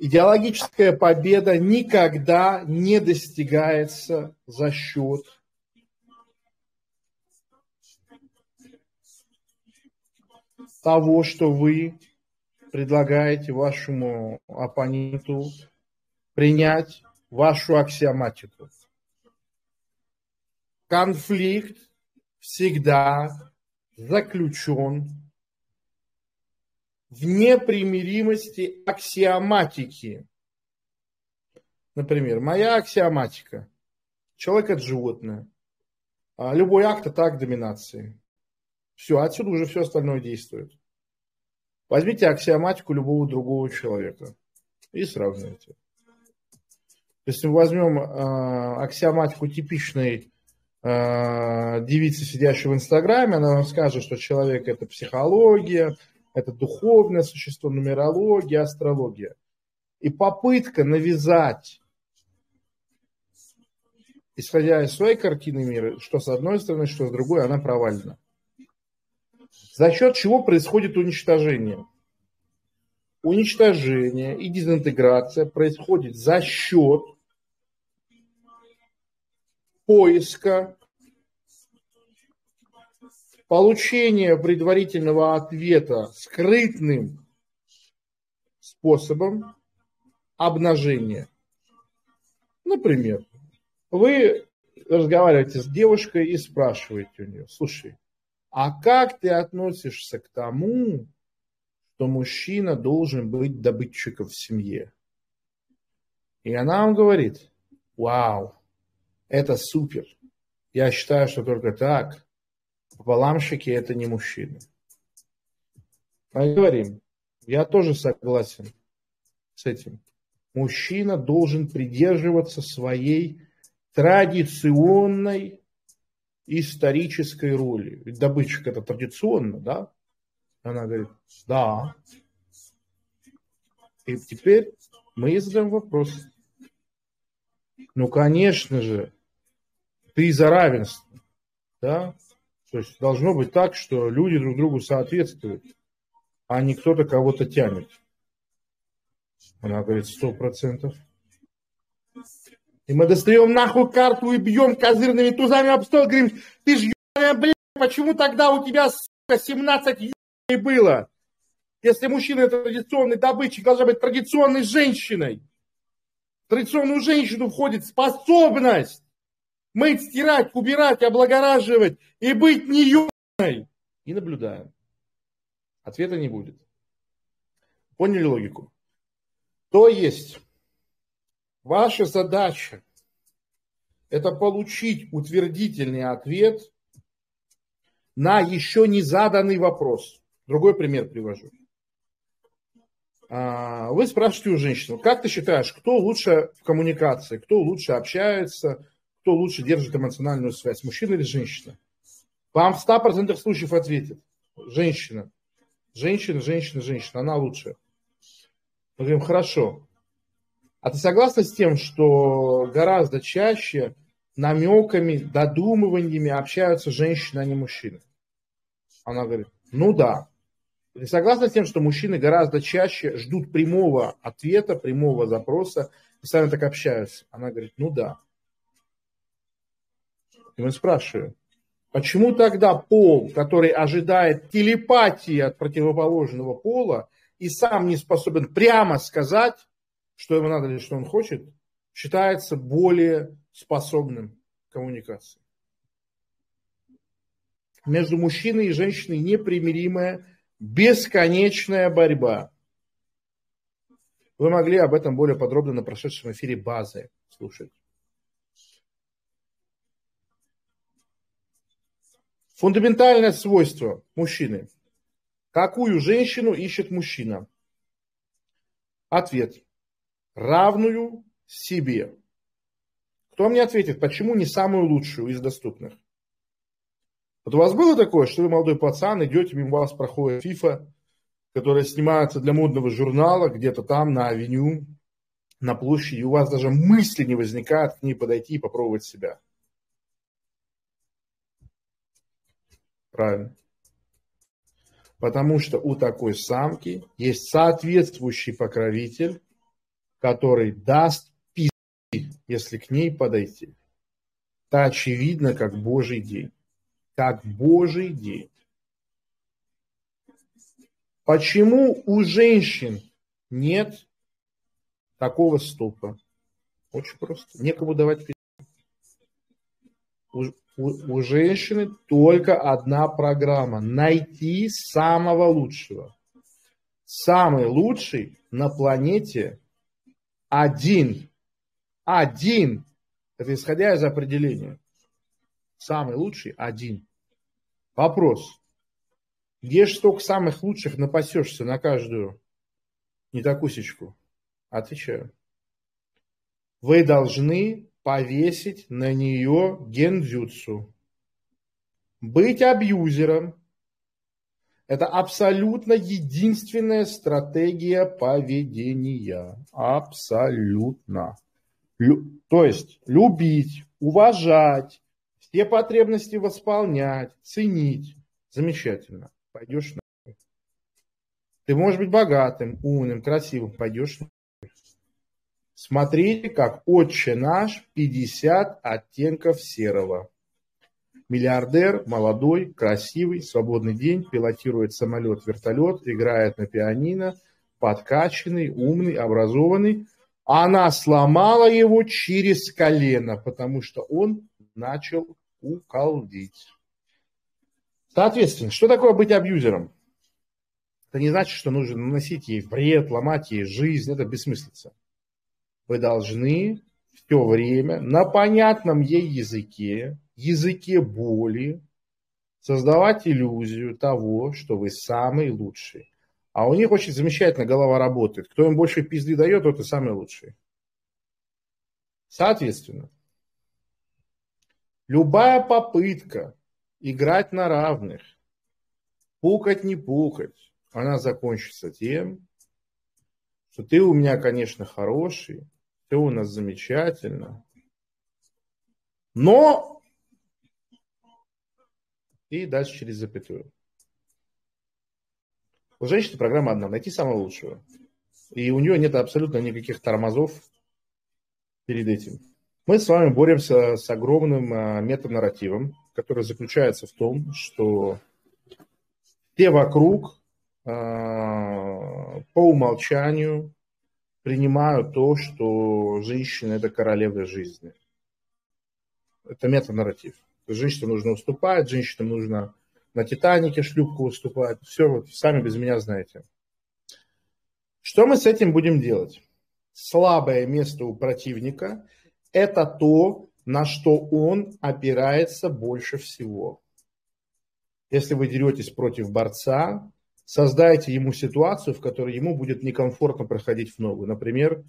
Идеологическая победа никогда не достигается за счет того, что вы предлагаете вашему оппоненту принять вашу аксиоматику. Конфликт всегда заключен в непримиримости аксиоматики. Например, моя аксиоматика. Человек – это животное. А любой акт – это акт доминации. Все, отсюда уже все остальное действует. Возьмите аксиоматику любого другого человека и сравните. Если мы возьмем аксиоматику типичной девицы, сидящей в Инстаграме, она нам скажет, что человек – это психология, это духовное существо, нумерология, астрология. И попытка навязать, исходя из своей картины мира, что с одной стороны, что с другой, она провалена. За счет чего происходит уничтожение? Уничтожение и дезинтеграция происходит за счет поиска, получения предварительного ответа скрытным способом обнажения. Например, вы разговариваете с девушкой и спрашиваете у нее: слушай, а как ты относишься к тому, что мужчина должен быть добытчиком в семье? И она вам говорит: вау, это супер. Я считаю, что только так. Пополамщики – это не мужчины. Мы говорим, я тоже согласен с этим. Мужчина должен придерживаться своей традиционной исторической роли. Ведь добытчик – это традиционно, да? Она говорит, да. И теперь мы задаем вопрос. Ну, конечно же, ты за равенство, да? То есть должно быть так, что люди друг другу соответствуют, а не кто-то кого-то тянет. Она говорит, 100%. И мы достаем нахуй карту и бьем козырными тузами об стол, говорим, ты ж ебаная, блядь, почему тогда у тебя, сука, 17 ебаной было? Если мужчина это традиционный добытчик, должна быть традиционной женщиной. В традиционную женщину входит способность мыть, стирать, убирать, облагораживать и быть неёбаной. И наблюдаем. Ответа не будет. Поняли логику? То есть, ваша задача – это получить утвердительный ответ на еще не заданный вопрос. Другой пример привожу. Вы спрашиваете у женщины, как ты считаешь, кто лучше в коммуникации, кто лучше общается, кто лучше держит эмоциональную связь, мужчина или женщина? Вам в 100% случаев ответит женщина. Женщина, она лучше. Мы говорим, хорошо. А ты согласна с тем, что гораздо чаще намеками, додумываниями общаются женщины, а не мужчины? Она говорит, ну да. Ты согласна с тем, что мужчины гораздо чаще ждут прямого ответа, прямого запроса и сами так общаются? Она говорит, ну да. И мы спрашиваем, почему тогда пол, который ожидает телепатии от противоположного пола и сам не способен прямо сказать, что ему надо или что он хочет, считается более способным к коммуникации? Между мужчиной и женщиной непримиримая, бесконечная борьба. Вы могли об этом более подробно на прошедшем эфире базы слушать. Фундаментальное свойство мужчины. Какую женщину ищет мужчина? Ответ. Равную себе. Кто мне ответит, почему не самую лучшую из доступных? Вот у вас было такое, что вы молодой пацан, идете, мимо вас проходит фифа, которая снимается для модного журнала где-то там на авеню, на площади, и у вас даже мысли не возникает к ней подойти и попробовать себя. Правильно. Потому что у такой самки есть соответствующий покровитель, который даст пизды, если к ней подойти. Та очевидна, как Божий день. Как Божий день. Почему у женщин нет такого ступа? Очень просто. Некому давать пизды. У женщины только одна программа. Найти самого лучшего. Самый лучший на планете один. Один. Это исходя из определения. Самый лучший один. Вопрос. Где же столько самых лучших напасешься на каждую недокусечку? Отвечаю. Вы должны повесить на нее гендзюцу. Быть абьюзером. Это абсолютно единственная стратегия поведения. Абсолютно. То есть любить, уважать, все потребности восполнять, ценить. Замечательно. Пойдешь на... Ты можешь быть богатым, умным, красивым. Пойдешь на... Смотрите, как «Отче наш», 50 оттенков серого. Миллиардер, молодой, красивый, свободный день, пилотирует самолет, вертолет, играет на пианино, подкачанный, умный, образованный. Она сломала его через колено, потому что он начал уколдить. Соответственно, что такое быть абьюзером? Это не значит, что нужно наносить ей вред, ломать ей жизнь, это бессмыслица. Вы должны все время на понятном ей языке, языке боли, создавать иллюзию того, что вы самый лучший. А у них очень замечательно голова работает. Кто им больше пизды дает, тот и самый лучший. Соответственно, любая попытка играть на равных, пукать не пукать, она закончится тем, что ты у меня, конечно, хороший, ты у нас замечательно, но... И дальше через запятую. У женщины программа одна – найти самого лучшего. И у нее нет абсолютно никаких тормозов перед этим. Мы с вами боремся с огромным метанарративом, который заключается в том, что все вокруг по умолчанию принимают то, что женщина – это королева жизни. Это метанарратив. Женщинам нужно уступать, женщинам нужно на «Титанике» шлюпку уступать. Все, вот, сами без меня знаете. Что мы с этим будем делать? Слабое место у противника – это то, на что он опирается больше всего. Если вы деретесь против борца, создайте ему ситуацию, в которой ему будет некомфортно проходить в ногу. Например,